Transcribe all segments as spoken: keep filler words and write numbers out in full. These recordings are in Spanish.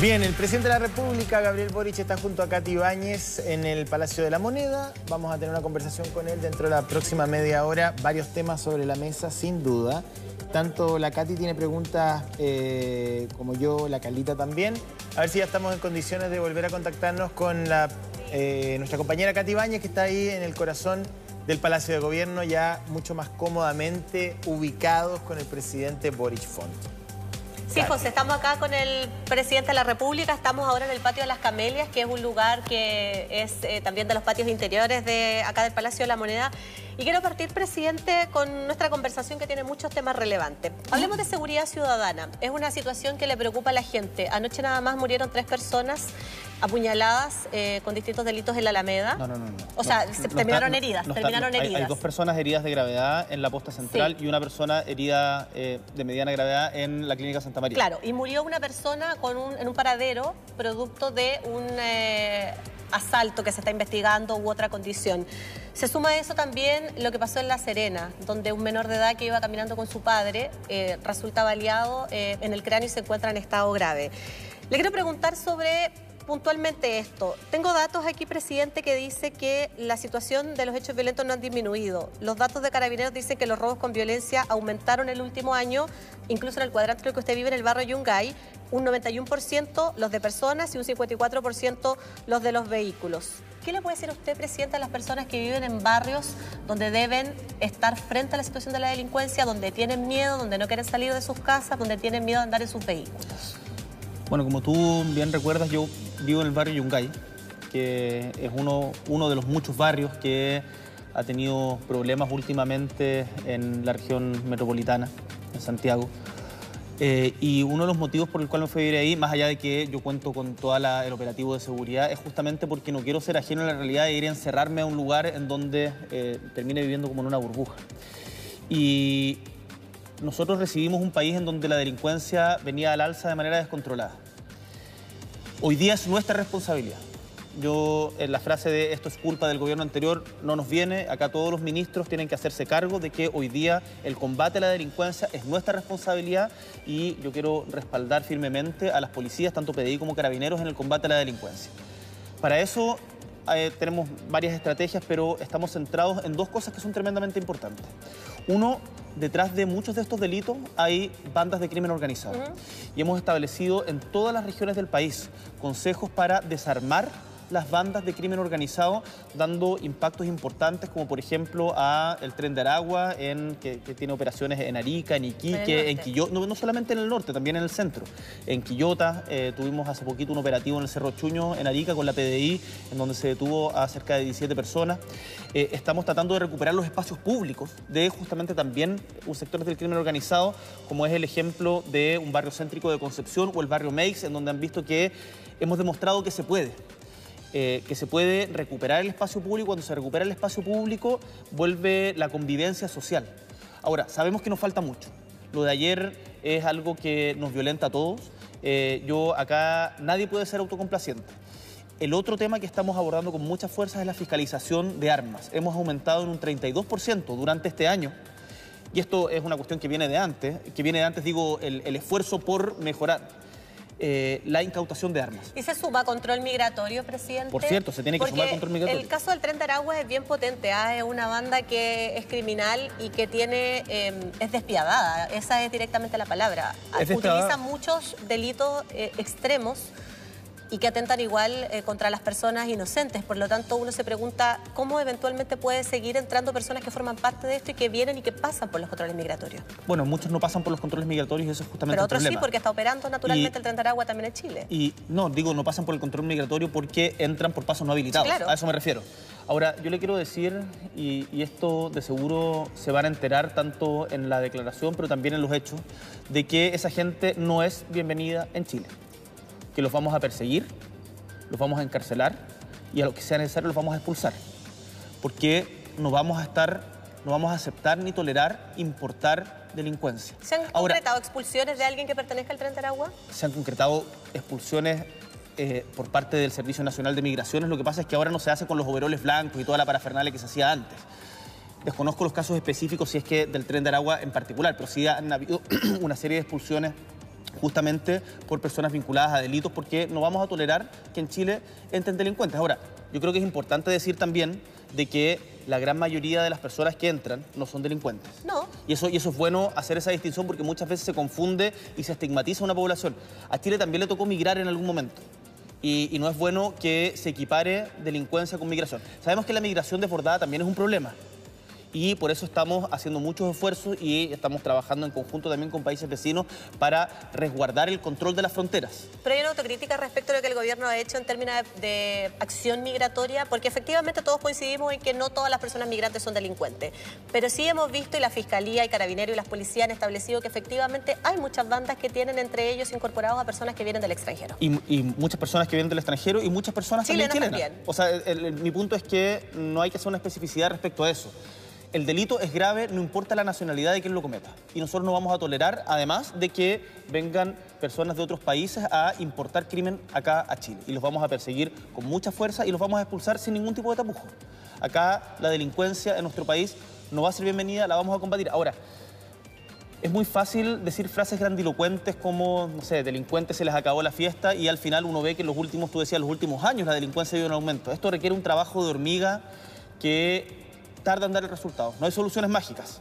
Bien, el presidente de la República, Gabriel Boric, está junto a Katy Báñez en el Palacio de la Moneda. Vamos a tener una conversación con él dentro de la próxima media hora. Varios temas sobre la mesa, sin duda. Tanto la Katy tiene preguntas eh, como yo, la Carlita también. A ver si ya estamos en condiciones de volver a contactarnos con la, eh, nuestra compañera Katy Báñez, que está ahí en el corazón del Palacio de Gobierno, ya mucho más cómodamente ubicados con el presidente Boric Font. Sí, José, estamos acá con el presidente de la República, estamos ahora en el Patio de las Camelias, que es un lugar que es eh, también de los patios interiores de acá del Palacio de la Moneda. Y quiero partir, presidente, con nuestra conversación que tiene muchos temas relevantes. Hablemos de seguridad ciudadana. Es una situación que le preocupa a la gente. Anoche nada más murieron tres personas apuñaladas eh, con distintos delitos en la Alameda. No, no, no. no. O sea, no, se no, terminaron no, heridas. No, terminaron no, heridas. Hay, hay dos personas heridas de gravedad en la Posta Central, sí, y una persona herida eh, de mediana gravedad en la Clínica Santa María. Claro, y murió una persona con un, en un paradero producto de un eh, asalto que se está investigando u otra condición. Se suma a eso también lo que pasó en La Serena, donde un menor de edad que iba caminando con su padre eh, resulta baleado eh, en el cráneo y se encuentra en estado grave. Le quiero preguntar sobre puntualmente esto. Tengo datos aquí, presidente, que dice que la situación de los hechos violentos no han disminuido. Los datos de Carabineros dicen que los robos con violencia aumentaron el último año, incluso en el cuadrante en el que usted vive, en el barrio Yungay, un noventa y uno por ciento los de personas y un cincuenta y cuatro por ciento los de los vehículos. ¿Qué le puede decir usted, presidente, a las personas que viven en barrios donde deben estar frente a la situación de la delincuencia, donde tienen miedo, donde no quieren salir de sus casas, donde tienen miedo de andar en sus vehículos? Bueno, como tú bien recuerdas, yo vivo en el barrio Yungay, que es uno, uno de los muchos barrios que ha tenido problemas últimamente en la región metropolitana, en Santiago. Eh, y uno de los motivos por el cual me fui a vivir ahí, más allá de que yo cuento con todo el operativo de seguridad, es justamente porque no quiero ser ajeno a la realidad de ir a encerrarme a un lugar en donde eh, termine viviendo como en una burbuja. Y nosotros recibimos un país en donde la delincuencia venía al alza de manera descontrolada. Hoy día es nuestra responsabilidad. Yo, en la frase de esto es culpa del gobierno anterior, no nos viene. Acá todos los ministros tienen que hacerse cargo de que hoy día el combate a la delincuencia es nuestra responsabilidad, y yo quiero respaldar firmemente a las policías, tanto P D I como Carabineros, en el combate a la delincuencia. Para eso eh, tenemos varias estrategias, pero estamos centrados en dos cosas que son tremendamente importantes. Uno, detrás de muchos de estos delitos hay bandas de crimen organizado. Uh-huh. Y hemos establecido en todas las regiones del país consejos para desarmar las bandas de crimen organizado, dando impactos importantes, como por ejemplo a el Tren de Aragua, en, que, que tiene operaciones en Arica, en Iquique, en Quillota, no, no solamente en el norte, también en el centro. En Quillota eh, tuvimos hace poquito un operativo en el Cerro Chuño, en Arica, con la P D I, en donde se detuvo a cerca de diecisiete personas. Eh, estamos tratando de recuperar los espacios públicos de justamente también un sector del crimen organizado, como es el ejemplo de un barrio céntrico de Concepción o el barrio Meix, en donde han visto que hemos demostrado que se puede. Eh, que se puede recuperar el espacio público. Cuando se recupera el espacio público, vuelve la convivencia social. Ahora, sabemos que nos falta mucho. Lo de ayer es algo que nos violenta a todos. Eh, yo acá, nadie puede ser autocomplaciente. El otro tema que estamos abordando con muchas fuerzas es la fiscalización de armas. Hemos aumentado en un treinta y dos por ciento durante este año. Y esto es una cuestión que viene de antes, que viene de antes, digo, el, el esfuerzo por mejorar. Eh, la incautación de armas. ¿Y se suma control migratorio, presidente? Por cierto, se tiene que Porque sumar control migratorio. El caso del Tren de Aragua es bien potente. ¿Ah? Es una banda que es criminal y que tiene eh, es despiadada. Esa es directamente la palabra. Es Utiliza muchos delitos eh, extremos y que atentan igual eh, contra las personas inocentes. Por lo tanto, uno se pregunta cómo eventualmente puede seguir entrando personas que forman parte de esto y que vienen y que pasan por los controles migratorios. Bueno, muchos no pasan por los controles migratorios y eso es justamente el problema. Pero otros sí, porque está operando naturalmente y, el Tren de Aragua también en Chile. Y no, digo, no pasan por el control migratorio porque entran por pasos no habilitados. Claro. A eso me refiero. Ahora, yo le quiero decir, y, y esto de seguro se van a enterar tanto en la declaración, pero también en los hechos, de que esa gente no es bienvenida en Chile. Que los vamos a perseguir, los vamos a encarcelar y a lo que sea necesario los vamos a expulsar. Porque no vamos a estar, no vamos a aceptar ni tolerar importar delincuencia. ¿Se han Ahora, concretado expulsiones de alguien que pertenezca al Tren de Aragua? Se han concretado expulsiones Eh, por parte del Servicio Nacional de Migraciones. Lo que pasa es que ahora no se hace con los overoles blancos y toda la parafernalia que se hacía antes. Desconozco los casos específicos, si es que del Tren de Aragua en particular, pero sí han habido una serie de expulsiones justamente por personas vinculadas a delitos, porque no vamos a tolerar que en Chile entren delincuentes. Ahora, yo creo que es importante decir también de que la gran mayoría de las personas que entran no son delincuentes. No. Y eso, y eso es bueno hacer esa distinción, porque muchas veces se confunde y se estigmatiza una población. A Chile también le tocó migrar en algún momento. Y, y no es bueno que se equipare delincuencia con migración. Sabemos que la migración desbordada también es un problema. Y por eso estamos haciendo muchos esfuerzos y estamos trabajando en conjunto también con países vecinos para resguardar el control de las fronteras. Pero hay una autocrítica respecto a lo que el gobierno ha hecho en términos de, de acción migratoria, porque efectivamente todos coincidimos en que no todas las personas migrantes son delincuentes. Pero sí hemos visto, y la Fiscalía, y Carabineros y las policías han establecido que efectivamente hay muchas bandas que tienen entre ellos incorporados a personas que vienen del extranjero. Y, y muchas personas que vienen del extranjero y muchas personas también chilenas. También. O sea, el, el, mi punto es que no hay que hacer una especificidad respecto a eso. El delito es grave, no importa la nacionalidad de quien lo cometa. Y nosotros no vamos a tolerar, además, de que vengan personas de otros países a importar crimen acá a Chile. Y los vamos a perseguir con mucha fuerza y los vamos a expulsar sin ningún tipo de tapujo. Acá la delincuencia en nuestro país no va a ser bienvenida, la vamos a combatir. Ahora, es muy fácil decir frases grandilocuentes como, no sé, delincuentes, se les acabó la fiesta, y al final uno ve que en los últimos, tú decías, los últimos años la delincuencia ha ido en aumento. Esto requiere un trabajo de hormiga que tarda en dar el resultado. No hay soluciones mágicas.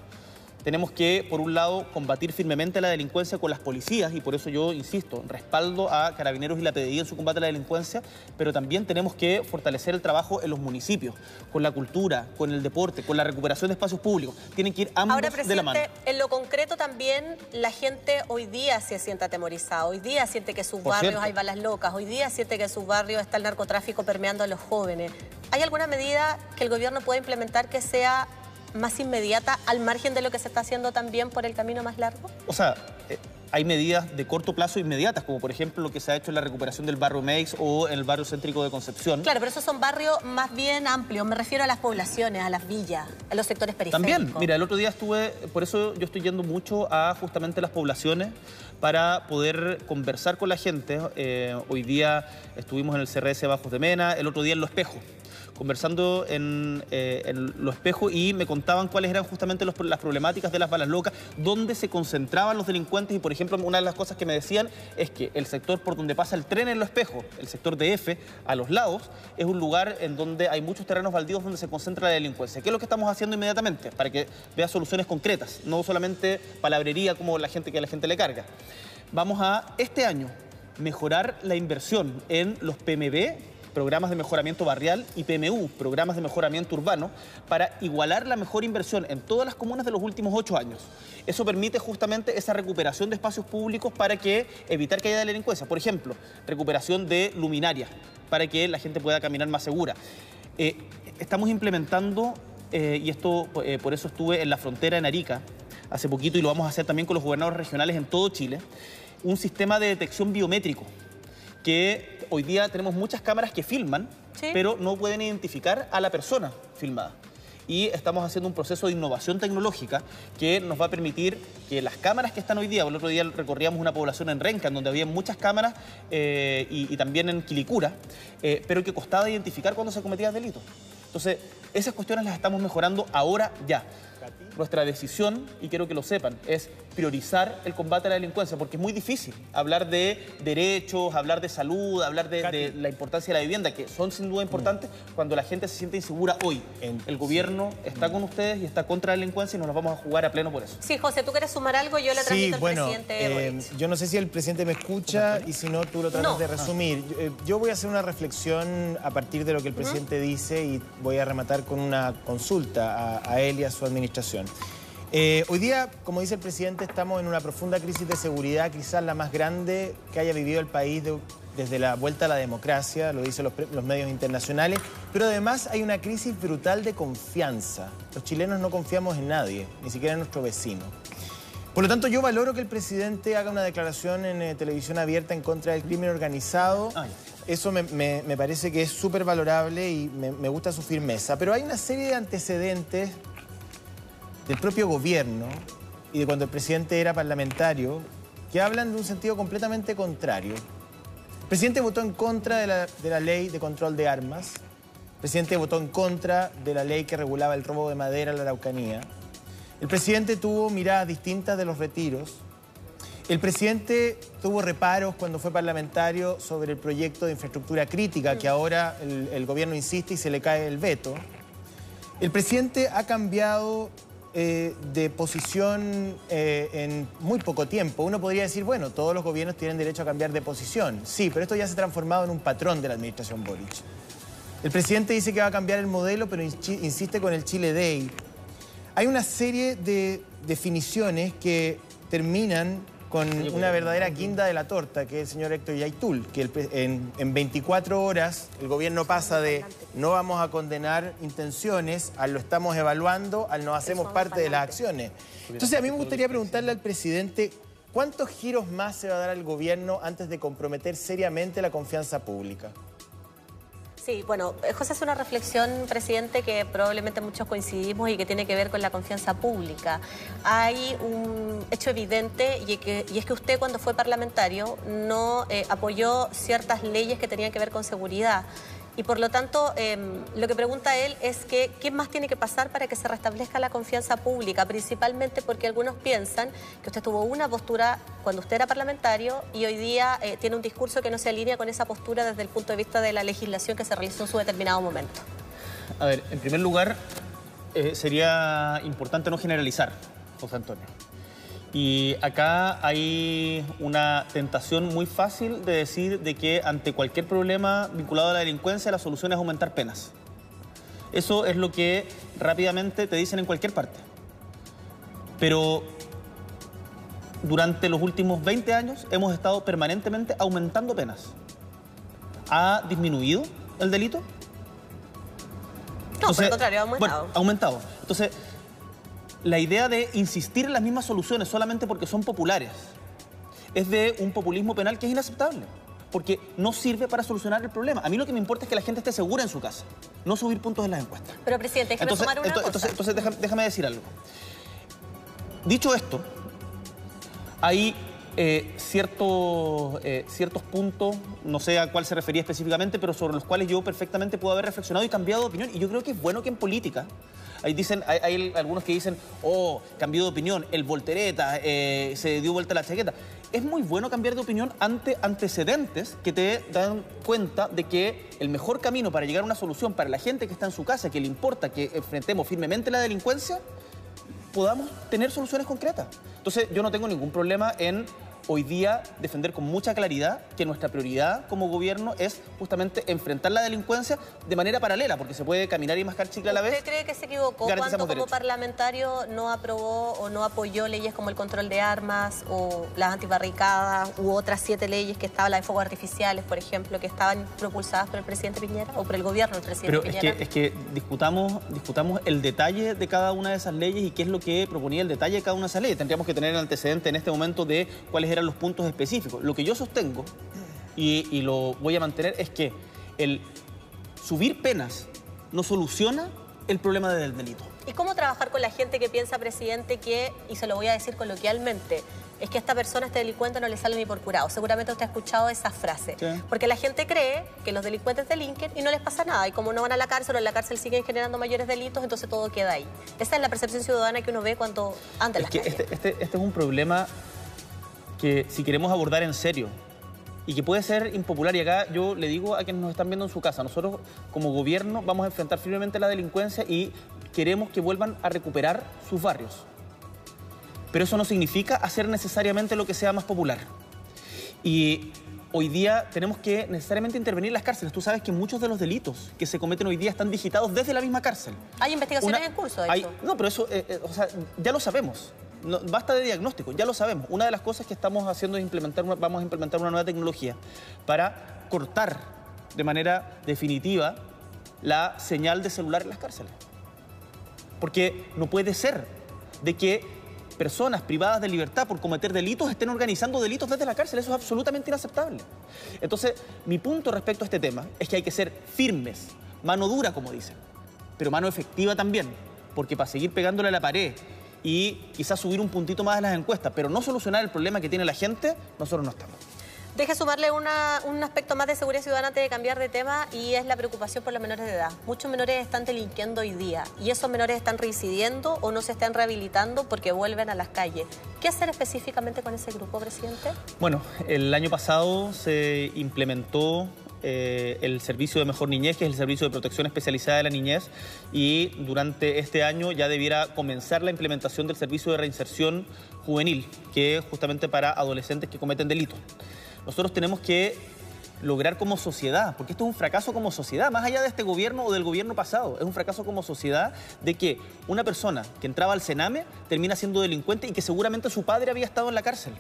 Tenemos que, por un lado, combatir firmemente la delincuencia con las policías, y por eso yo insisto, respaldo a Carabineros y la P D I en su combate a la delincuencia, pero también tenemos que fortalecer el trabajo en los municipios, con la cultura, con el deporte, con la recuperación de espacios públicos. Tienen que ir ambos Ahora, de la mano. En lo concreto también, la gente hoy día se siente atemorizada, hoy día siente que en sus por barrios cierto. hay balas locas, hoy día siente que en sus barrios está el narcotráfico permeando a los jóvenes. ¿Hay alguna medida que el gobierno pueda implementar que sea más inmediata, al margen de lo que se está haciendo también por el camino más largo? O sea, eh, hay medidas de corto plazo inmediatas, como por ejemplo lo que se ha hecho en la recuperación del barrio Meix o en el barrio céntrico de Concepción. Claro, pero esos son barrios más bien amplios, me refiero a las poblaciones, a las villas, a los sectores periféricos. También, mira, el otro día estuve, por eso yo estoy yendo mucho a justamente las poblaciones, para poder conversar con la gente. Eh, hoy día estuvimos en el C R S Bajos de Mena, el otro día en Lo Espejo, conversando en, eh, en Lo Espejo, y me contaban cuáles eran justamente los, las problemáticas de las balas locas, dónde se concentraban los delincuentes. Y por ejemplo, una de las cosas que me decían es que el sector por donde pasa el tren en Lo Espejo, el sector de F, a los lados, es un lugar en donde hay muchos terrenos baldíos donde se concentra la delincuencia. ¿Qué es lo que estamos haciendo inmediatamente? Para que vea soluciones concretas, no solamente palabrería como la gente que a la gente le carga. Vamos a, este año, mejorar la inversión en los P M B, programas de mejoramiento barrial, y P M U, programas de mejoramiento urbano, para igualar la mejor inversión en todas las comunas de los últimos ocho años. Eso permite justamente esa recuperación de espacios públicos para que evitar que haya delincuencia. Por ejemplo, recuperación de luminarias para que la gente pueda caminar más segura. Eh, estamos implementando, eh, y esto eh, por eso estuve en la frontera en Arica hace poquito, y lo vamos a hacer también con los gobernadores regionales en todo Chile, un sistema de detección biométrico que... Hoy día tenemos muchas cámaras que filman, ¿sí?, pero no pueden identificar a la persona filmada. Y estamos haciendo un proceso de innovación tecnológica que nos va a permitir que las cámaras que están hoy día, el otro día recorríamos una población en Renca, en donde había muchas cámaras, eh, y, y también en Quilicura, eh, pero que costaba identificar cuando se cometía delitos. Entonces, esas cuestiones las estamos mejorando ahora ya. Nuestra decisión, y quiero que lo sepan, es priorizar el combate a la delincuencia, porque es muy difícil hablar de derechos, hablar de salud, hablar de, de la importancia de la vivienda, que son sin duda importantes, mm. cuando la gente se siente insegura hoy. En... El gobierno sí. está mm. con ustedes y está contra la delincuencia, y nos la vamos a jugar a pleno por eso. Sí, José, ¿tú quieres sumar algo? Yo le transmito sí, bueno, al presidente. Eh, yo no sé si el presidente me escucha, y si no, tú lo tratas no. de resumir. Ah. Yo, yo voy a hacer una reflexión a partir de lo que el presidente uh-huh. dice, y voy a rematar con una consulta a, a él y a su administración. Eh, hoy día, como dice el presidente, estamos en una profunda crisis de seguridad, quizás la más grande que haya vivido el país de, desde la vuelta a la democracia, lo dicen los, los medios internacionales, pero además hay una crisis brutal de confianza. Los chilenos no confiamos en nadie, ni siquiera en nuestro vecino. Por lo tanto, yo valoro que el presidente haga una declaración en eh, televisión abierta en contra del crimen organizado. Ay. Eso me, me, me parece que es súper valorable, y me, me gusta su firmeza. Pero hay una serie de antecedentes del propio gobierno y de cuando el presidente era parlamentario, que hablan de un sentido completamente contrario. El presidente votó en contra de la, de la ley de control de armas, el presidente votó en contra de la ley que regulaba el robo de madera en la Araucanía, el presidente tuvo miradas distintas de los retiros, El presidente tuvo reparos cuando fue parlamentario sobre el proyecto de infraestructura crítica que ahora el, el gobierno insiste y se le cae el veto. El presidente ha cambiado eh, de posición eh, en muy poco tiempo. Uno podría decir, bueno, todos los gobiernos tienen derecho a cambiar de posición. Sí, pero esto ya se ha transformado en un patrón de la administración Boric. El presidente dice que va a cambiar el modelo, pero insiste con el Chile Day. Hay una serie de definiciones que terminan con una verdadera guinda de la torta, que es el señor Héctor Llaitul, que el, en, en veinticuatro horas el gobierno pasa de no vamos a condenar intenciones, a lo estamos evaluando, al no hacemos parte de las acciones. Entonces a mí me gustaría preguntarle al presidente, ¿cuántos giros más se va a dar al gobierno antes de comprometer seriamente la confianza pública? Sí, bueno, José hace una reflexión, presidente, que probablemente muchos coincidimos y que tiene que ver con la confianza pública. Hay un hecho evidente y, que, y es que usted cuando fue parlamentario no eh, apoyó ciertas leyes que tenían que ver con seguridad. Y por lo tanto, eh, lo que pregunta él es que ¿qué más tiene que pasar para que se restablezca la confianza pública? Principalmente porque algunos piensan que usted tuvo una postura cuando usted era parlamentario y hoy día eh, tiene un discurso que no se alinea con esa postura desde el punto de vista de la legislación que se realizó en su determinado momento. A ver, en primer lugar, eh, sería importante no generalizar, José Antonio. Y acá hay una tentación muy fácil de decir de que ante cualquier problema vinculado a la delincuencia la solución es aumentar penas. Eso es lo que rápidamente te dicen en cualquier parte. Pero durante los últimos veinte años hemos estado permanentemente aumentando penas. ¿Ha disminuido el delito? No, por el contrario, ha aumentado. Bueno, ha aumentado. Entonces, la idea de insistir en las mismas soluciones solamente porque son populares es de un populismo penal que es inaceptable, porque no sirve para solucionar el problema. A mí lo que me importa es que la gente esté segura en su casa, no subir puntos en las encuestas. Pero, presidente, déjame entonces, tomar una esto, cosa. Entonces, entonces déjame, déjame decir algo. Dicho esto, hay eh, ciertos, eh, ciertos puntos, no sé a cuál se refería específicamente, pero sobre los cuales yo perfectamente puedo haber reflexionado y cambiado de opinión. Y yo creo que es bueno que en política... Ahí dicen, hay, hay algunos que dicen, oh, cambió de opinión, el voltereta, eh, se dio vuelta la chaqueta. Es muy bueno cambiar de opinión ante antecedentes que te dan cuenta de que el mejor camino para llegar a una solución para la gente que está en su casa, que le importa que enfrentemos firmemente la delincuencia, podamos tener soluciones concretas. Entonces, yo no tengo ningún problema en hoy día defender con mucha claridad que nuestra prioridad como gobierno es justamente enfrentar la delincuencia de manera paralela, porque se puede caminar y mascar chicle a la vez. ¿Usted cree que se equivocó cuando como derecho. parlamentario no aprobó o no apoyó leyes como el control de armas o las antibarricadas u otras siete leyes que estaban, la de fuegos artificiales, por ejemplo, que estaban propulsadas por el presidente Piñera o por el gobierno del presidente Pero Piñera? Pero es que, es que discutamos, discutamos el detalle de cada una de esas leyes y qué es lo que proponía el detalle de cada una de esas leyes. Tendríamos que tener el antecedente en este momento de cuáles eran los puntos específicos. Lo que yo sostengo y, y lo voy a mantener es que el subir penas no soluciona el problema del delito. ¿Y cómo trabajar con la gente que piensa, presidente, que, y se lo voy a decir coloquialmente, es que a esta persona, a este delincuente, no le sale ni por curado? Seguramente usted ha escuchado esa frase. ¿Qué? Porque la gente cree que los delincuentes delinquen y no les pasa nada. Y como no van a la cárcel o en la cárcel siguen generando mayores delitos, entonces todo queda ahí. Esa es la percepción ciudadana que uno ve cuando anda en las calles. Este, este, este es un problema que si queremos abordar en serio y que puede ser impopular, y acá yo le digo a quienes nos están viendo en su casa, nosotros como gobierno vamos a enfrentar firmemente la delincuencia y queremos que vuelvan a recuperar sus barrios. Pero eso no significa hacer necesariamente lo que sea más popular. Y hoy día tenemos que necesariamente intervenir en las cárceles. Tú sabes que muchos de los delitos que se cometen hoy día están digitados desde la misma cárcel. ¿Hay investigaciones Una, en curso de eso? Hay, no, pero eso, eh, eh, o sea, ya lo sabemos. No, basta de diagnóstico, ya lo sabemos. Una de las cosas que estamos haciendo es implementar, vamos a implementar una nueva tecnología para cortar de manera definitiva la señal de celular en las cárceles. Porque no puede ser de que personas privadas de libertad por cometer delitos estén organizando delitos desde la cárcel. Eso es absolutamente inaceptable. Entonces, mi punto respecto a este tema es que hay que ser firmes, mano dura, como dicen, pero mano efectiva también, porque para seguir pegándole a la pared y quizás subir un puntito más en las encuestas, pero no solucionar el problema que tiene la gente, nosotros no estamos. Deje sumarle una, un aspecto más de seguridad ciudadana antes de cambiar de tema, y es la preocupación por los menores de edad. Muchos menores están delinquiendo hoy día y esos menores están reincidiendo o no se están rehabilitando porque vuelven a las calles. ¿Qué hacer específicamente con ese grupo, presidente? Bueno, el año pasado se implementó Eh, el servicio de Mejor Niñez, que es el servicio de protección especializada de la niñez, y durante este año ya debiera comenzar la implementación del servicio de reinserción juvenil, que es justamente para adolescentes que cometen delitos. Nosotros tenemos que lograr como sociedad, porque esto es un fracaso como sociedad, más allá de este gobierno o del gobierno pasado, es un fracaso como sociedad de que una persona que entraba al Sename termina siendo delincuente y que seguramente su padre había estado en la cárcel.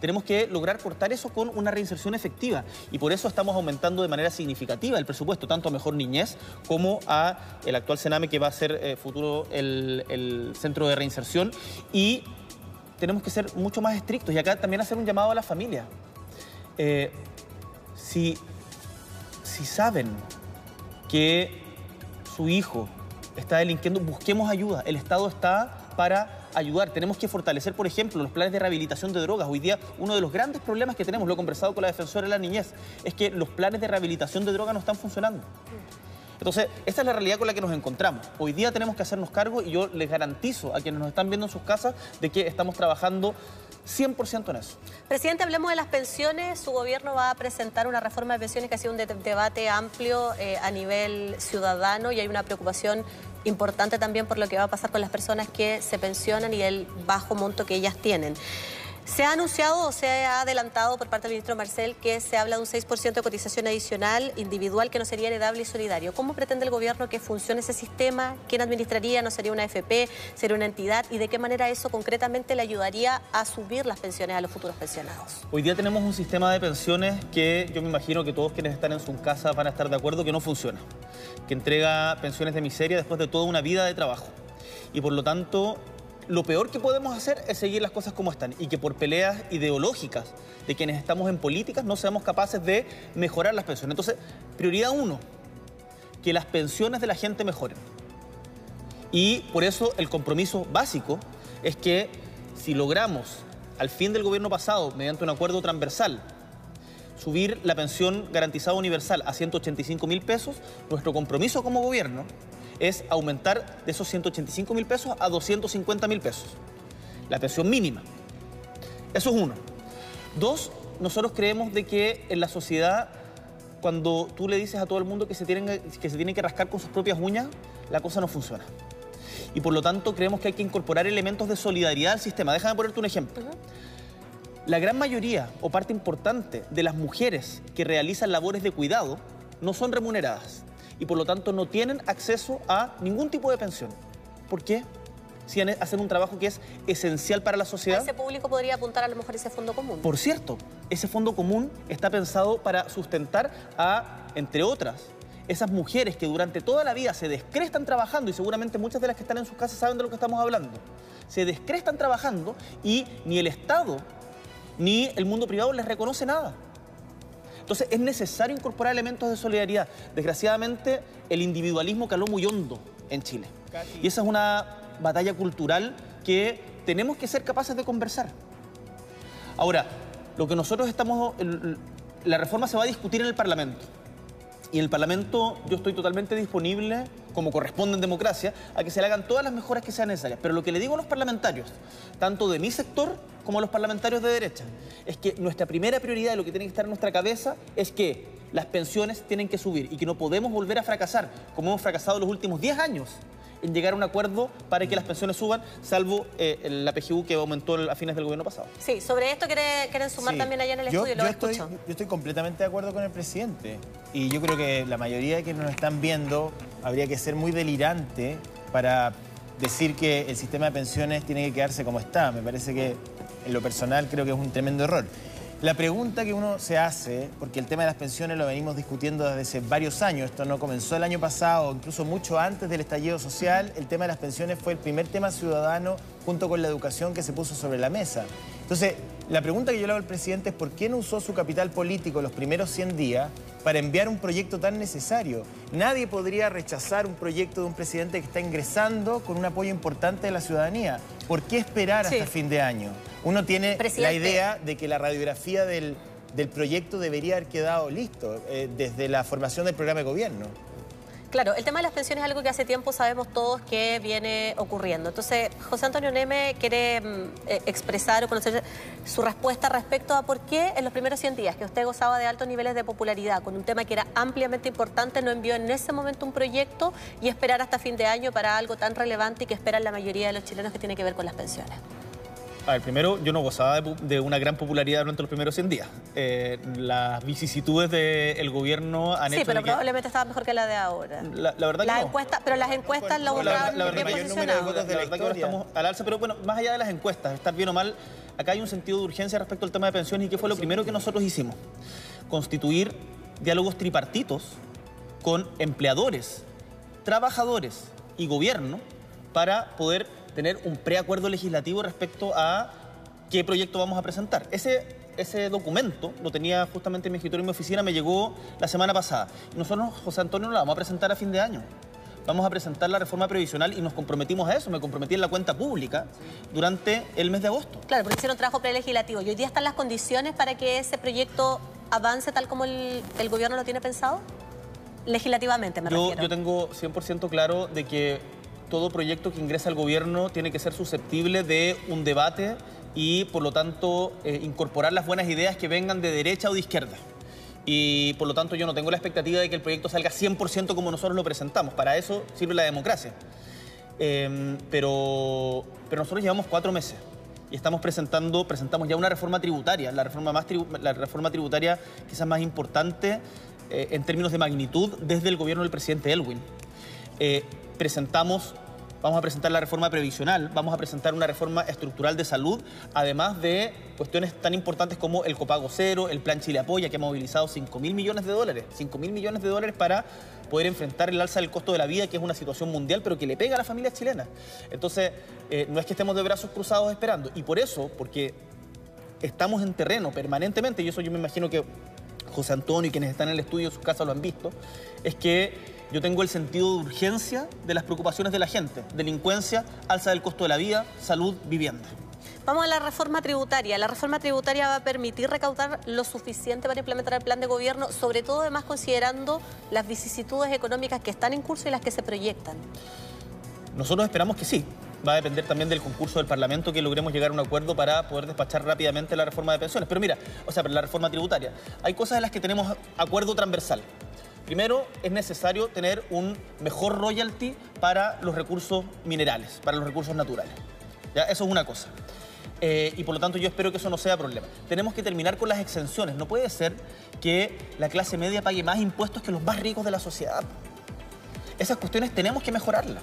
Tenemos que lograr cortar eso con una reinserción efectiva, y por eso estamos aumentando de manera significativa el presupuesto, tanto a Mejor Niñez como a el actual Sename, que va a ser eh, futuro el, el centro de reinserción. Y tenemos que ser mucho más estrictos, y acá también hacer un llamado a la familia. Eh, si, si saben que su hijo está delinquiendo, busquemos ayuda. El Estado está para ayudar. Tenemos que fortalecer, por ejemplo, los planes de rehabilitación de drogas. Hoy día, uno de los grandes problemas que tenemos, lo he conversado con la defensora de la niñez, es que los planes de rehabilitación de drogas no están funcionando. Entonces, esta es la realidad con la que nos encontramos. Hoy día tenemos que hacernos cargo, y yo les garantizo a quienes nos están viendo en sus casas de que estamos trabajando cien por ciento en eso. Presidente, hablemos de las pensiones. Su gobierno va a presentar una reforma de pensiones que ha sido un de debate amplio eh, a nivel ciudadano, y hay una preocupación importante también por lo que va a pasar con las personas que se pensionan y el bajo monto que ellas tienen. Se ha anunciado o se ha adelantado por parte del ministro Marcel que se habla de un seis por ciento de cotización adicional individual que no sería heredable y solidario. ¿Cómo pretende el gobierno que funcione ese sistema? ¿Quién administraría? ¿No sería una F P? ¿Sería una entidad? ¿Y de qué manera eso concretamente le ayudaría a subir las pensiones a los futuros pensionados? Hoy día tenemos un sistema de pensiones que yo me imagino que todos quienes están en su casa van a estar de acuerdo que no funciona, que entrega pensiones de miseria después de toda una vida de trabajo. Y por lo tanto, lo peor que podemos hacer es seguir las cosas como están, y que por peleas ideológicas de quienes estamos en políticas no seamos capaces de mejorar las pensiones. Entonces, prioridad uno, que las pensiones de la gente mejoren. Y por eso el compromiso básico es que si logramos, al fin del gobierno pasado, mediante un acuerdo transversal, subir la pensión garantizada universal a ciento ochenta y cinco mil pesos, nuestro compromiso como gobierno es aumentar de esos ciento ochenta y cinco mil pesos a doscientos cincuenta mil pesos. La pensión mínima. Eso es uno. Dos, nosotros creemos de que en la sociedad, cuando tú le dices a todo el mundo que se tienen que, se tienen que rascar con sus propias uñas, la cosa no funciona. Y por lo tanto creemos que hay que incorporar elementos de solidaridad al sistema. Déjame ponerte un ejemplo. Uh-huh. La gran mayoría o parte importante de las mujeres que realizan labores de cuidado no son remuneradas, y por lo tanto no tienen acceso a ningún tipo de pensión. ¿Por qué? Si hacen un trabajo que es esencial para la sociedad. ¿A ese público podría apuntar a lo mejor ese fondo común? Por cierto, ese fondo común está pensado para sustentar a, entre otras, esas mujeres que durante toda la vida se descrestan trabajando, y seguramente muchas de las que están en sus casas saben de lo que estamos hablando. Se descrestan trabajando y ni el Estado ni el mundo privado les reconoce nada. Entonces es necesario incorporar elementos de solidaridad. Desgraciadamente, el individualismo caló muy hondo en Chile. Y esa es una batalla cultural que tenemos que ser capaces de conversar. Ahora, lo que nosotros estamos... La reforma se va a discutir en el Parlamento. Y en el Parlamento yo estoy totalmente disponible, como corresponde en democracia, a que se le hagan todas las mejoras que sean necesarias. Pero lo que le digo a los parlamentarios, tanto de mi sector como a los parlamentarios de derecha, es que nuestra primera prioridad, lo que tiene que estar en nuestra cabeza, es que las pensiones tienen que subir y que no podemos volver a fracasar, como hemos fracasado los últimos diez años, en llegar a un acuerdo para que las pensiones suban, salvo eh, la P G U que aumentó a fines del gobierno pasado. Sí, sobre esto quieren, quieren sumar sí. También allá en el yo, estudio, lo escucho. Estoy, yo estoy completamente de acuerdo con el presidente, y yo creo que la mayoría de quienes nos están viendo habría que ser muy delirante para decir que el sistema de pensiones tiene que quedarse como está. Me parece que en lo personal creo que es un tremendo error. La pregunta que uno se hace, porque el tema de las pensiones lo venimos discutiendo desde hace varios años, esto no comenzó el año pasado, incluso mucho antes del estallido social, el tema de las pensiones fue el primer tema ciudadano junto con la educación que se puso sobre la mesa. Entonces, la pregunta que yo le hago al presidente es ¿por qué no usó su capital político los primeros cien días para enviar un proyecto tan necesario? Nadie podría rechazar un proyecto de un presidente que está ingresando con un apoyo importante de la ciudadanía. ¿Por qué esperar hasta sí. fin de año? Uno tiene presidente. La idea de que la radiografía del, del proyecto debería haber quedado listo eh, desde la formación del programa de gobierno. Claro, el tema de las pensiones es algo que hace tiempo sabemos todos que viene ocurriendo. Entonces, José Antonio Neme quiere mm, expresar o conocer su respuesta respecto a por qué en los primeros cien días que usted gozaba de altos niveles de popularidad con un tema que era ampliamente importante, no envió en ese momento un proyecto y esperar hasta fin de año para algo tan relevante y que esperan la mayoría de los chilenos que tiene que ver con las pensiones. A ver, primero, yo no gozaba de, de una gran popularidad durante los primeros cien días. Eh, las vicisitudes del gobierno han hecho... Sí, pero probablemente que... estaba mejor que la de ahora. La, la verdad las que no. Encuestas, pero las encuestas la buscaban bien posicionadas. La verdad que ahora estamos al alza, pero bueno, más allá de las encuestas, estar bien o mal, acá hay un sentido de urgencia respecto al tema de pensiones y que fue lo primero que nosotros hicimos. Constituir diálogos tripartitos con empleadores, trabajadores y gobierno para poder... tener un preacuerdo legislativo respecto a qué proyecto vamos a presentar. Ese, ese documento lo tenía justamente en mi escritorio, en mi oficina, me llegó la semana pasada. Nosotros, José Antonio, no la vamos a presentar a fin de año. Vamos a presentar la reforma previsional y nos comprometimos a eso. Me comprometí en la cuenta pública durante el mes de agosto. Claro, porque hicieron trabajo prelegislativo. ¿Y hoy día están las condiciones para que ese proyecto avance tal como el, el gobierno lo tiene pensado? Legislativamente, me yo, refiero. Yo tengo cien por ciento claro de que... todo proyecto que ingresa al gobierno tiene que ser susceptible de un debate y, por lo tanto, eh, incorporar las buenas ideas que vengan de derecha o de izquierda. Y, por lo tanto, yo no tengo la expectativa de que el proyecto salga cien por ciento como nosotros lo presentamos. Para eso sirve la democracia. Eh, pero, pero nosotros llevamos cuatro meses y estamos presentando, presentamos ya una reforma tributaria, la reforma, más tribu la reforma tributaria quizás más importante eh, en términos de magnitud desde el gobierno del presidente Elwin. Eh, presentamos, vamos a presentar la reforma previsional, vamos a presentar una reforma estructural de salud, además de cuestiones tan importantes como el copago cero, el plan Chile Apoya, que ha movilizado cinco mil millones de dólares, cinco mil millones de dólares para poder enfrentar el alza del costo de la vida, que es una situación mundial, pero que le pega a las familias chilenas. Entonces, eh, no es que estemos de brazos cruzados esperando, y por eso, porque estamos en terreno permanentemente, y eso yo me imagino que José Antonio y quienes están en el estudio de sus casas lo han visto, es que... yo tengo el sentido de urgencia de las preocupaciones de la gente. Delincuencia, alza del costo de la vida, salud, vivienda. Vamos a la reforma tributaria. La reforma tributaria va a permitir recaudar lo suficiente para implementar el plan de gobierno, sobre todo además considerando las vicisitudes económicas que están en curso y las que se proyectan. Nosotros esperamos que sí. Va a depender también del concurso del Parlamento que logremos llegar a un acuerdo para poder despachar rápidamente la reforma de pensiones. Pero mira, o sea, la reforma tributaria. Hay cosas en las que tenemos acuerdo transversal. Primero, es necesario tener un mejor royalty para los recursos minerales, para los recursos naturales. ¿Ya? Eso es una cosa. Eh, y por lo tanto yo espero que eso no sea problema. Tenemos que terminar con las exenciones. No puede ser que la clase media pague más impuestos que los más ricos de la sociedad. Esas cuestiones tenemos que mejorarlas.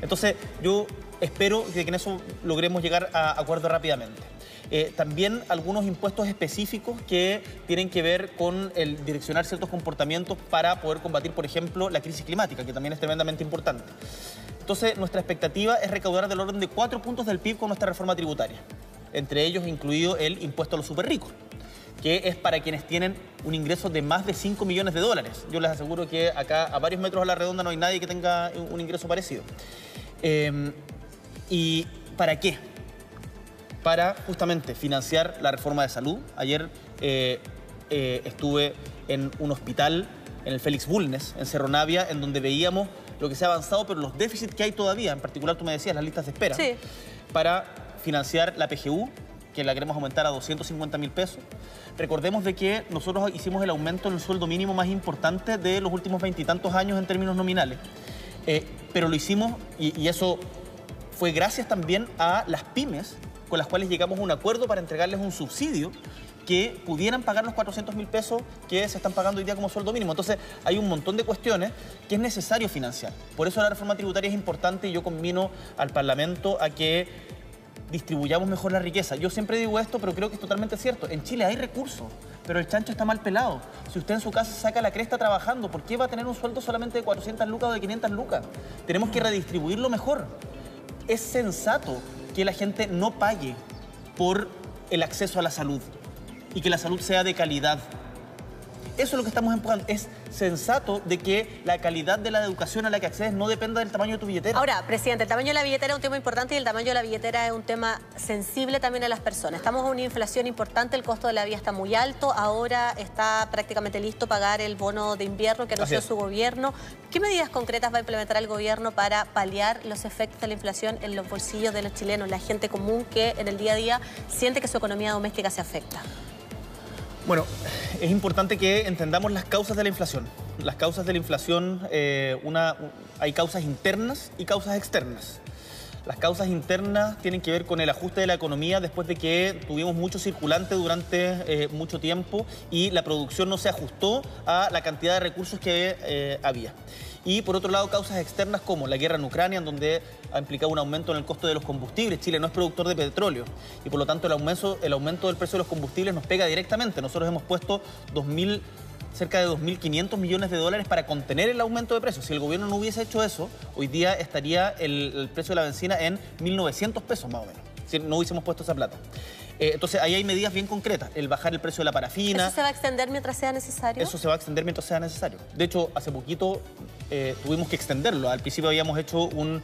Entonces yo espero que en eso logremos llegar a acuerdo rápidamente. Eh, también algunos impuestos específicos que tienen que ver con el direccionar ciertos comportamientos para poder combatir, por ejemplo, la crisis climática, que también es tremendamente importante. Entonces, nuestra expectativa es recaudar del orden de cuatro puntos del P I B con nuestra reforma tributaria, entre ellos incluido el impuesto a los superricos, que es para quienes tienen un ingreso de más de cinco millones de dólares. Yo les aseguro que acá, a varios metros a la redonda, no hay nadie que tenga un ingreso parecido. Eh, ¿Y para qué? Para justamente financiar la reforma de salud. Ayer eh, eh, estuve en un hospital, en el Félix Bulnes, en Cerro Navia, en donde veíamos lo que se ha avanzado, pero los déficits que hay todavía, en particular tú me decías, las listas de espera, sí. Para financiar la P G U, que la queremos aumentar a doscientos cincuenta mil pesos. Recordemos de que nosotros hicimos el aumento en el sueldo mínimo más importante de los últimos veintitantos años en términos nominales, eh, pero lo hicimos y, y eso fue gracias también a las pymes, con las cuales llegamos a un acuerdo para entregarles un subsidio que pudieran pagar los cuatrocientos mil pesos que se están pagando hoy día como sueldo mínimo. Entonces, hay un montón de cuestiones que es necesario financiar. Por eso la reforma tributaria es importante y yo convino al Parlamento a que distribuyamos mejor la riqueza. Yo siempre digo esto, pero creo que es totalmente cierto. En Chile hay recursos, pero el chancho está mal pelado. Si usted en su casa saca la cresta trabajando, ¿por qué va a tener un sueldo solamente de cuatrocientas lucas o de quinientas lucas? Tenemos que redistribuirlo mejor. Es sensato que la gente no pague por el acceso a la salud y que la salud sea de calidad Eso es lo que estamos empujando. Es sensato de que la calidad de la educación a la que accedes no dependa del tamaño de tu billetera. Ahora, presidente, el tamaño de la billetera es un tema importante y el tamaño de la billetera es un tema sensible también a las personas. Estamos en una inflación importante, el costo de la vida está muy alto, ahora está prácticamente listo pagar el bono de invierno que anunció su gobierno. ¿Qué medidas concretas va a implementar el gobierno para paliar los efectos de la inflación en los bolsillos de los chilenos, la gente común que en el día a día siente que su economía doméstica se afecta? Bueno, es importante que entendamos las causas de la inflación. Las causas de la inflación, eh, una, hay causas internas y causas externas. Las causas internas tienen que ver con el ajuste de la economía después de que tuvimos mucho circulante durante eh, mucho tiempo y la producción no se ajustó a la cantidad de recursos que eh, había. Y por otro lado, causas externas como la guerra en Ucrania, en donde ha implicado un aumento en el costo de los combustibles. Chile no es productor de petróleo y por lo tanto el aumento, el aumento del precio de los combustibles nos pega directamente. Nosotros hemos puesto dos mil cerca de dos mil quinientos millones de dólares para contener el aumento de precios. Si el gobierno no hubiese hecho eso, hoy día estaría el, el precio de la bencina en mil novecientos pesos más o menos. Si no hubiésemos puesto esa plata. Eh, entonces, ahí hay medidas bien concretas. El bajar el precio de la parafina. ¿Eso se va a extender mientras sea necesario? Eso se va a extender mientras sea necesario. De hecho, hace poquito eh, tuvimos que extenderlo. Al principio habíamos hecho un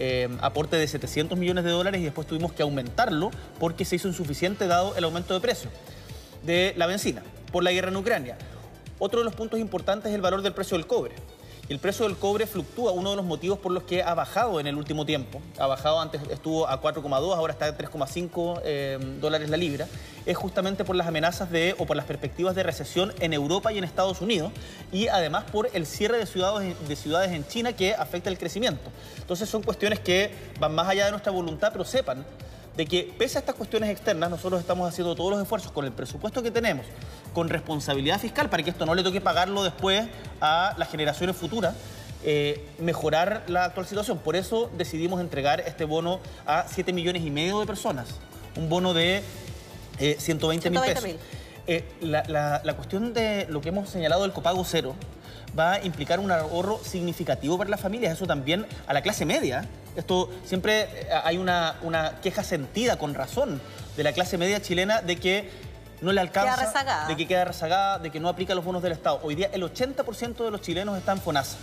eh, aporte de setecientos millones de dólares y después tuvimos que aumentarlo porque se hizo insuficiente dado el aumento de precio de la bencina por la guerra en Ucrania. Otro de los puntos importantes es el valor del precio del cobre. El precio del cobre fluctúa, uno de los motivos por los que ha bajado en el último tiempo. Ha bajado, antes estuvo a cuatro coma dos, ahora está a tres coma cinco eh, dólares la libra. Es justamente por las amenazas de o por las perspectivas de recesión en Europa y en Estados Unidos. Y además por el cierre de ciudades, de ciudades en China que afecta el crecimiento. Entonces son cuestiones que van más allá de nuestra voluntad, pero sepan de que pese a estas cuestiones externas, nosotros estamos haciendo todos los esfuerzos con el presupuesto que tenemos, con responsabilidad fiscal, para que esto no le toque pagarlo después a las generaciones futuras, eh, mejorar la actual situación. Por eso decidimos entregar este bono a siete millones y medio de personas, un bono de eh, ciento veinte mil pesos. Eh, la, la, la cuestión de lo que hemos señalado del copago cero va a implicar un ahorro significativo para las familias, eso también a la clase media. Esto siempre hay una, una queja sentida con razón de la clase media chilena de que no le alcanza, de que queda rezagada, de que no aplica los bonos del Estado. Hoy día el ochenta por ciento de los chilenos está en FONASA.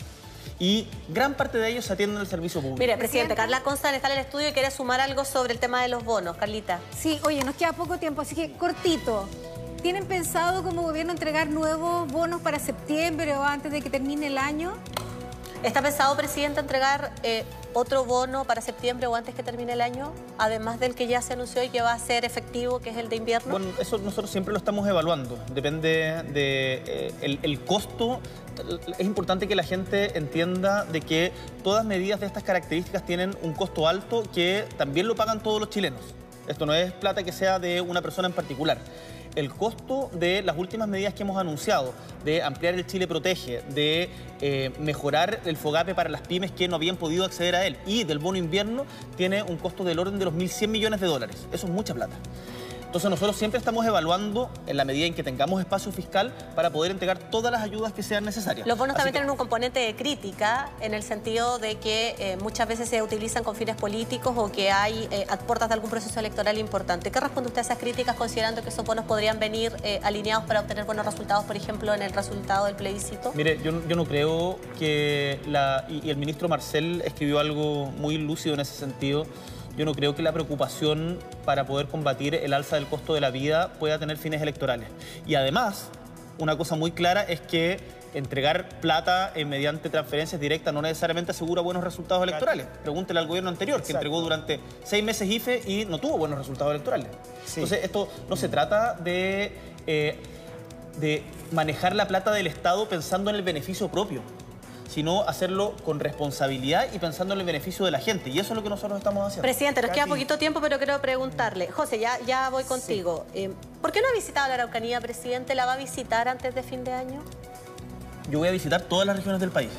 Y gran parte de ellos atienden el servicio público. Mire, presidente, Carla González está en el estudio y quiere sumar algo sobre el tema de los bonos. Carlita. Sí, oye, nos queda poco tiempo, así que cortito. ¿Tienen pensado como gobierno entregar nuevos bonos para septiembre o antes de que termine el año? ¿Está pensado, presidente, entregar eh, otro bono para septiembre o antes que termine el año, además del que ya se anunció y que va a ser efectivo, que es el de invierno? Bueno, eso nosotros siempre lo estamos evaluando. Depende del de, eh, el costo. Es importante que la gente entienda de que todas medidas de estas características tienen un costo alto que también lo pagan todos los chilenos. Esto no es plata que sea de una persona en particular. El costo de las últimas medidas que hemos anunciado, de ampliar el Chile Protege, de eh, mejorar el FOGAPE para las pymes que no habían podido acceder a él y del bono invierno, tiene un costo del orden de los mil cien millones de dólares. Eso es mucha plata. Entonces nosotros siempre estamos evaluando en la medida en que tengamos espacio fiscal para poder entregar todas las ayudas que sean necesarias. Los bonos Así también que... tienen un componente de crítica en el sentido de que eh, muchas veces se utilizan con fines políticos o que hay eh, aportas de algún proceso electoral importante. ¿Qué responde usted a esas críticas considerando que esos bonos podrían venir eh, alineados para obtener buenos resultados, por ejemplo, en el resultado del plebiscito? Mire, yo, yo no creo que la... Y, y el ministro Marcel escribió algo muy lúcido en ese sentido. Yo no creo que la preocupación para poder combatir el alza del costo de la vida pueda tener fines electorales. Y además, una cosa muy clara es que entregar plata eh, mediante transferencias directas no necesariamente asegura buenos resultados electorales. Pregúntele al gobierno anterior, Exacto. que entregó durante seis meses I F E y no tuvo buenos resultados electorales. Sí. Entonces, esto no se trata de, eh, de manejar la plata del Estado pensando en el beneficio propio, sino hacerlo con responsabilidad y pensando en el beneficio de la gente. Y eso es lo que nosotros estamos haciendo. Presidente, nos queda poquito tiempo, pero quiero preguntarle. José, ya, ya voy contigo. Sí. Eh, ¿Por qué no ha visitado la Araucanía, presidente? ¿La va a visitar antes de fin de año? Yo voy a visitar todas las regiones del país.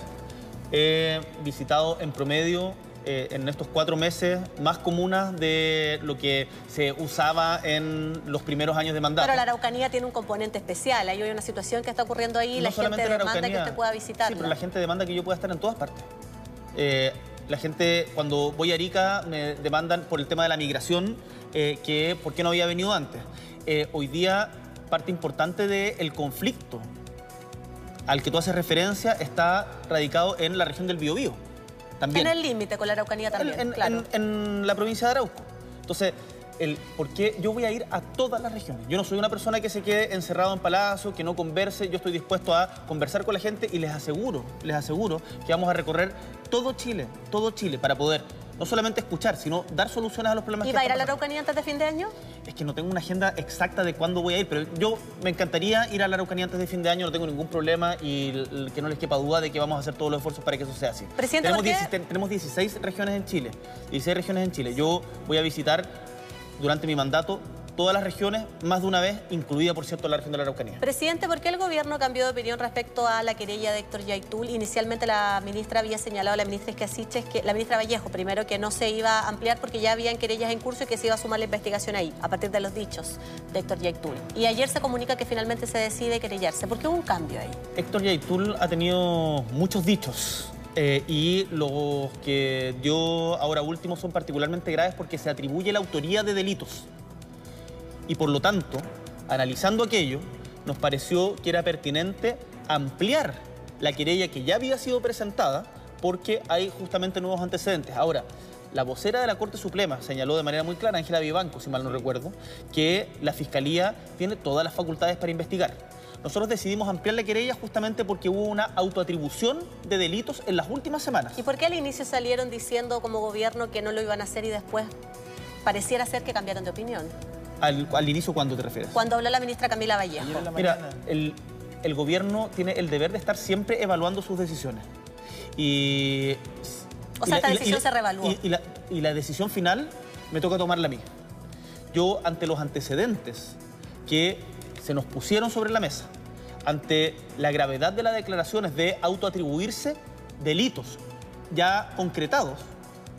He visitado en promedio, eh, en estos cuatro meses, más comunas de lo que se usaba en los primeros años de mandato. Pero la Araucanía tiene un componente especial. Hay una situación que está ocurriendo ahí y no la gente demanda la que usted pueda visitarla. Sí, pero la gente demanda que yo pueda estar en todas partes. Eh, la gente, cuando voy a Arica, me demandan por el tema de la migración, eh, que por qué no había venido antes. Eh, hoy día, parte importante del conflicto al que tú haces referencia está radicado en la región del Biobío. También. En el límite con la Araucanía también, en, en, claro. En, en la provincia de Arauco. Entonces, el, porque yo voy a ir a todas las regiones. Yo no soy una persona que se quede encerrado en palacio, que no converse. Yo estoy dispuesto a conversar con la gente y les aseguro, les aseguro que vamos a recorrer todo Chile, todo Chile, para poder no solamente escuchar, sino dar soluciones a los problemas. ¿Y va a ir a la Araucanía antes de fin de año? Es que no tengo una agenda exacta de cuándo voy a ir, pero yo me encantaría ir a la Araucanía antes de fin de año, no tengo ningún problema y que no les quepa duda de que vamos a hacer todos los esfuerzos para que eso sea así. Presidente, tenemos, tenemos dieciséis regiones en Chile, dieciséis regiones en Chile. Yo voy a visitar durante mi mandato todas las regiones, más de una vez, incluida, por cierto, la región de la Araucanía. Presidente, ¿por qué el gobierno cambió de opinión respecto a la querella de Héctor Llaitul? Inicialmente la ministra había señalado, la ministra Esquiasiches, que la ministra Vallejo, primero, que no se iba a ampliar porque ya habían querellas en curso y que se iba a sumar la investigación ahí, a partir de los dichos de Héctor Llaitul. Y ayer se comunica que finalmente se decide querellarse. ¿Por qué hubo un cambio ahí? Héctor Llaitul ha tenido muchos dichos. Eh, y los que dio ahora último son particularmente graves porque se atribuye la autoría de delitos. Y por lo tanto, analizando aquello, nos pareció que era pertinente ampliar la querella que ya había sido presentada porque hay justamente nuevos antecedentes. Ahora, la vocera de la Corte Suprema señaló de manera muy clara, Ángela Vivanco, si mal no recuerdo, que la Fiscalía tiene todas las facultades para investigar. Nosotros decidimos ampliar la querella justamente porque hubo una autoatribución de delitos en las últimas semanas. ¿Y por qué al inicio salieron diciendo como gobierno que no lo iban a hacer y después pareciera ser que cambiaron de opinión? ¿Al, al inicio cuándo te refieres? Cuando habló la ministra Camila Vallejo. Mira, el, el gobierno tiene el deber de estar siempre evaluando sus decisiones. Y, o sea, y esta la, decisión y, se reevaluó. Y, y, la, y la decisión final me toca tomarla a mí. Yo, ante los antecedentes que se nos pusieron sobre la mesa, ante la gravedad de las declaraciones de autoatribuirse delitos ya concretados,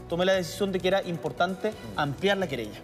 tomé la decisión de que era importante ampliar la querella.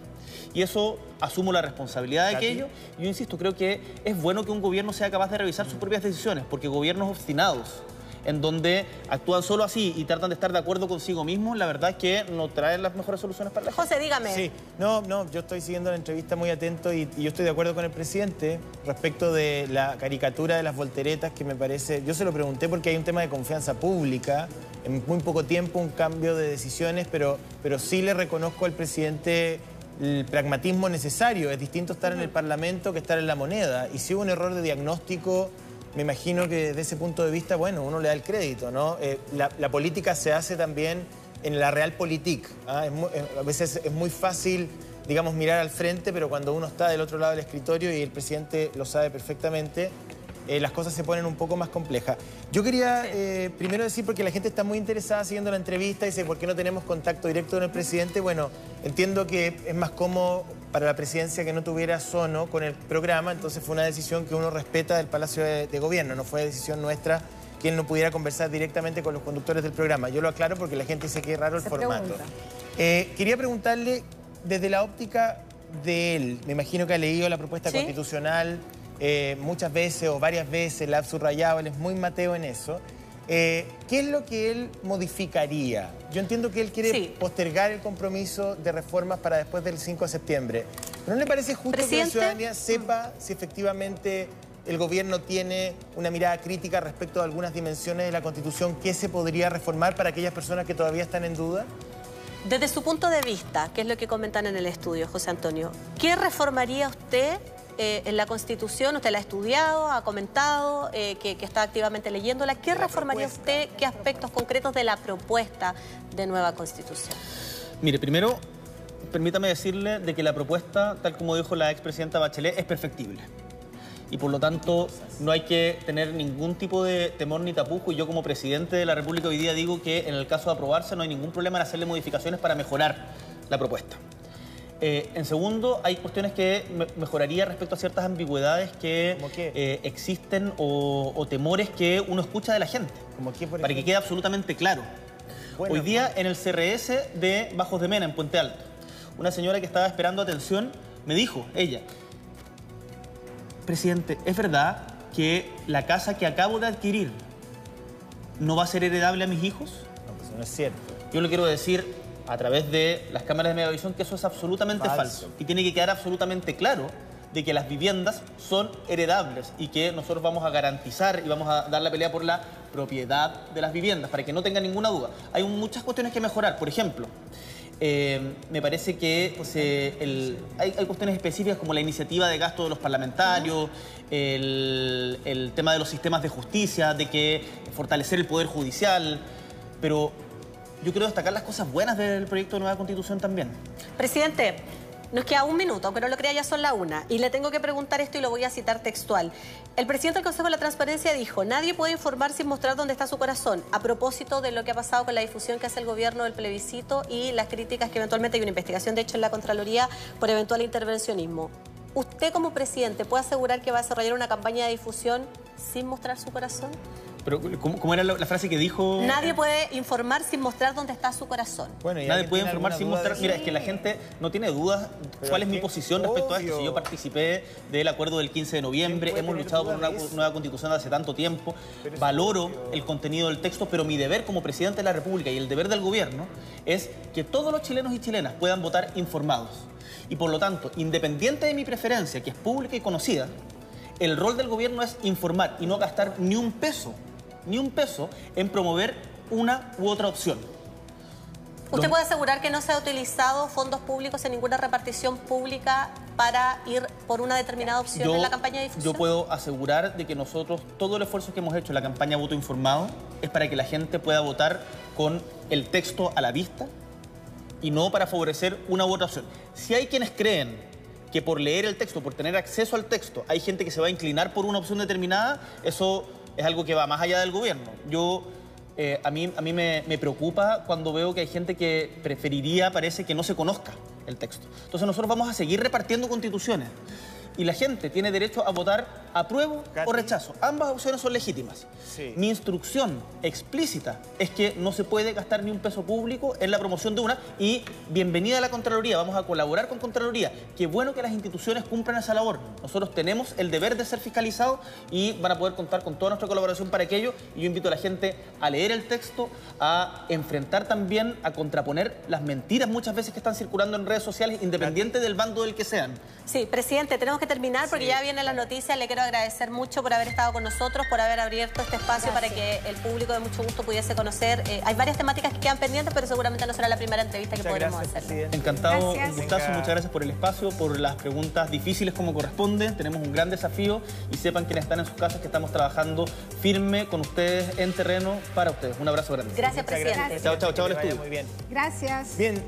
Y eso asumo la responsabilidad de aquello. Yo insisto, creo que es bueno que un gobierno sea capaz de revisar sus propias decisiones, porque gobiernos obstinados, en donde actúan solo así y tratan de estar de acuerdo consigo mismos, la verdad es que no traen las mejores soluciones para la gente. José, dígame. Sí, no, no, yo estoy siguiendo la entrevista muy atento y, y yo estoy de acuerdo con el presidente respecto de la caricatura de las volteretas que me parece... Yo se lo pregunté porque hay un tema de confianza pública, en muy poco tiempo un cambio de decisiones, pero, pero sí le reconozco al presidente el pragmatismo necesario. Es distinto estar en el Parlamento que estar en la moneda. Y si hubo un error de diagnóstico... Me imagino que desde ese punto de vista, bueno, uno le da el crédito, ¿no? Eh, la, la política se hace también en la realpolitik. ¿Ah? Es muy, es, a veces es muy fácil, digamos, mirar al frente, pero cuando uno está del otro lado del escritorio y el presidente lo sabe perfectamente, eh, las cosas se ponen un poco más complejas. Yo quería eh, primero decir, porque la gente está muy interesada siguiendo la entrevista, dice, ¿por qué no tenemos contacto directo con el presidente? Bueno, entiendo que es más cómodo para la presidencia que no tuviera sono con el programa, entonces fue una decisión que uno respeta del Palacio de, de Gobierno, no fue decisión nuestra que él no pudiera conversar directamente con los conductores del programa. Yo lo aclaro porque la gente dice que es raro el se formato. Eh, quería preguntarle, desde la óptica de él, me imagino que ha leído la propuesta ¿Sí? constitucional eh, muchas veces o varias veces, la ha subrayado, él es muy mateo en eso. Eh, ¿Qué es lo que él modificaría? Yo entiendo que él quiere sí. postergar el compromiso de reformas para después del cinco de septiembre. ¿No le parece justo ¿Presidente? que la ciudadanía sepa si efectivamente el gobierno tiene una mirada crítica respecto a algunas dimensiones de la Constitución? ¿Qué se podría reformar para aquellas personas que todavía están en duda? Desde su punto de vista, que es lo que comentan en el estudio, José Antonio, ¿qué reformaría usted? Eh, en la Constitución, usted la ha estudiado, ha comentado, eh, que, que está activamente leyéndola. ¿Qué reformaría usted? ¿Qué aspectos concretos de la propuesta de nueva Constitución? Mire, primero, permítame decirle de que la propuesta, tal como dijo la expresidenta Bachelet, es perfectible. Y por lo tanto, no hay que tener ningún tipo de temor ni tapujo. Y yo como presidente de la República hoy día digo que en el caso de aprobarse no hay ningún problema en hacerle modificaciones para mejorar la propuesta. Eh, en segundo, hay cuestiones que me mejoraría respecto a ciertas ambigüedades que eh, existen o, o temores que uno escucha de la gente. ¿Cómo qué, por ejemplo? Para que quede absolutamente claro. Bueno, Hoy día bueno. en el C R S de Bajos de Mena, en Puente Alto, una señora que estaba esperando atención me dijo, ella, presidente, ¿es verdad que la casa que acabo de adquirir no va a ser heredable a mis hijos? No, pues no es cierto. Yo le quiero decir a través de las cámaras de Megavisión que eso es absolutamente falso. falso. Y tiene que quedar absolutamente claro de que las viviendas son heredables y que nosotros vamos a garantizar y vamos a dar la pelea por la propiedad de las viviendas, para que no tengan ninguna duda. Hay muchas cuestiones que mejorar, por ejemplo, eh, me parece que pues, eh, el, hay, hay cuestiones específicas como la iniciativa de gasto de los parlamentarios, el, el tema de los sistemas de justicia, de que fortalecer el poder judicial, pero yo quiero destacar las cosas buenas del proyecto de nueva Constitución también. Presidente, nos queda un minuto, aunque no lo crea, ya son la una. Y le tengo que preguntar esto y lo voy a citar textual. El presidente del Consejo de la Transparencia dijo: nadie puede informar sin mostrar dónde está su corazón, a propósito de lo que ha pasado con la difusión que hace el gobierno del plebiscito y las críticas que eventualmente hay una investigación, de hecho, en la Contraloría por eventual intervencionismo. ¿Usted como presidente puede asegurar que va a desarrollar una campaña de difusión sin mostrar su corazón? Pero, ¿cómo, ¿Cómo era la frase que dijo? Nadie puede informar sin mostrar dónde está su corazón. Bueno, nadie puede informar sin mostrar... De... Mira, es que la gente no tiene dudas cuál es, es mi posición obvio. respecto a esto. Si yo participé del acuerdo del quince de noviembre, hemos luchado por una nueva constitución hace tanto tiempo, pero valoro el contenido del texto, pero mi deber como presidente de la República y el deber del gobierno es que todos los chilenos y chilenas puedan votar informados. Y por lo tanto, independiente de mi preferencia, que es pública y conocida, el rol del gobierno es informar y no gastar ni un peso ni un peso en promover una u otra opción. ¿Usted puede asegurar que no se ha utilizado fondos públicos en ninguna repartición pública para ir por una determinada opción yo, en la campaña de difusión? Yo puedo asegurar de que nosotros, todo el esfuerzo que hemos hecho en la campaña Voto Informado es para que la gente pueda votar con el texto a la vista y no para favorecer una u otra opción. Si hay quienes creen que por leer el texto, por tener acceso al texto, hay gente que se va a inclinar por una opción determinada, eso... es algo que va más allá del gobierno. Yo, eh, a mí, a mí me, me preocupa cuando veo que hay gente que preferiría, parece, que no se conozca el texto. Entonces nosotros vamos a seguir repartiendo constituciones. Y la gente tiene derecho a votar apruebo o rechazo. Ambas opciones son legítimas. Sí. Mi instrucción explícita es que no se puede gastar ni un peso público en la promoción de una. Y bienvenida a la Contraloría, vamos a colaborar con Contraloría. Qué bueno que las instituciones cumplan esa labor. Nosotros tenemos el deber de ser fiscalizados y van a poder contar con toda nuestra colaboración para aquello. Y yo invito a la gente a leer el texto, a enfrentar también, a contraponer las mentiras muchas veces que están circulando en redes sociales, independiente del bando del que sean. Sí, presidente, tenemos que terminar porque sí. ya vienen las noticias. Le quiero agradecer mucho por haber estado con nosotros, por haber abierto este espacio. Gracias. Para que el público de Mucho Gusto pudiese conocer. Eh, hay varias temáticas que quedan pendientes, pero seguramente no será la primera entrevista muchas que podremos hacer. Encantado, gracias. Un gustazo, muchas gracias por el espacio, por las preguntas difíciles como corresponde. Tenemos un gran desafío y sepan quienes están en sus casas que estamos trabajando firme con ustedes en terreno para ustedes. Un abrazo grande. Gracias, muchas presidente. Gracias. Chao, chao, chao al estudio. Muy bien. Gracias. Bien,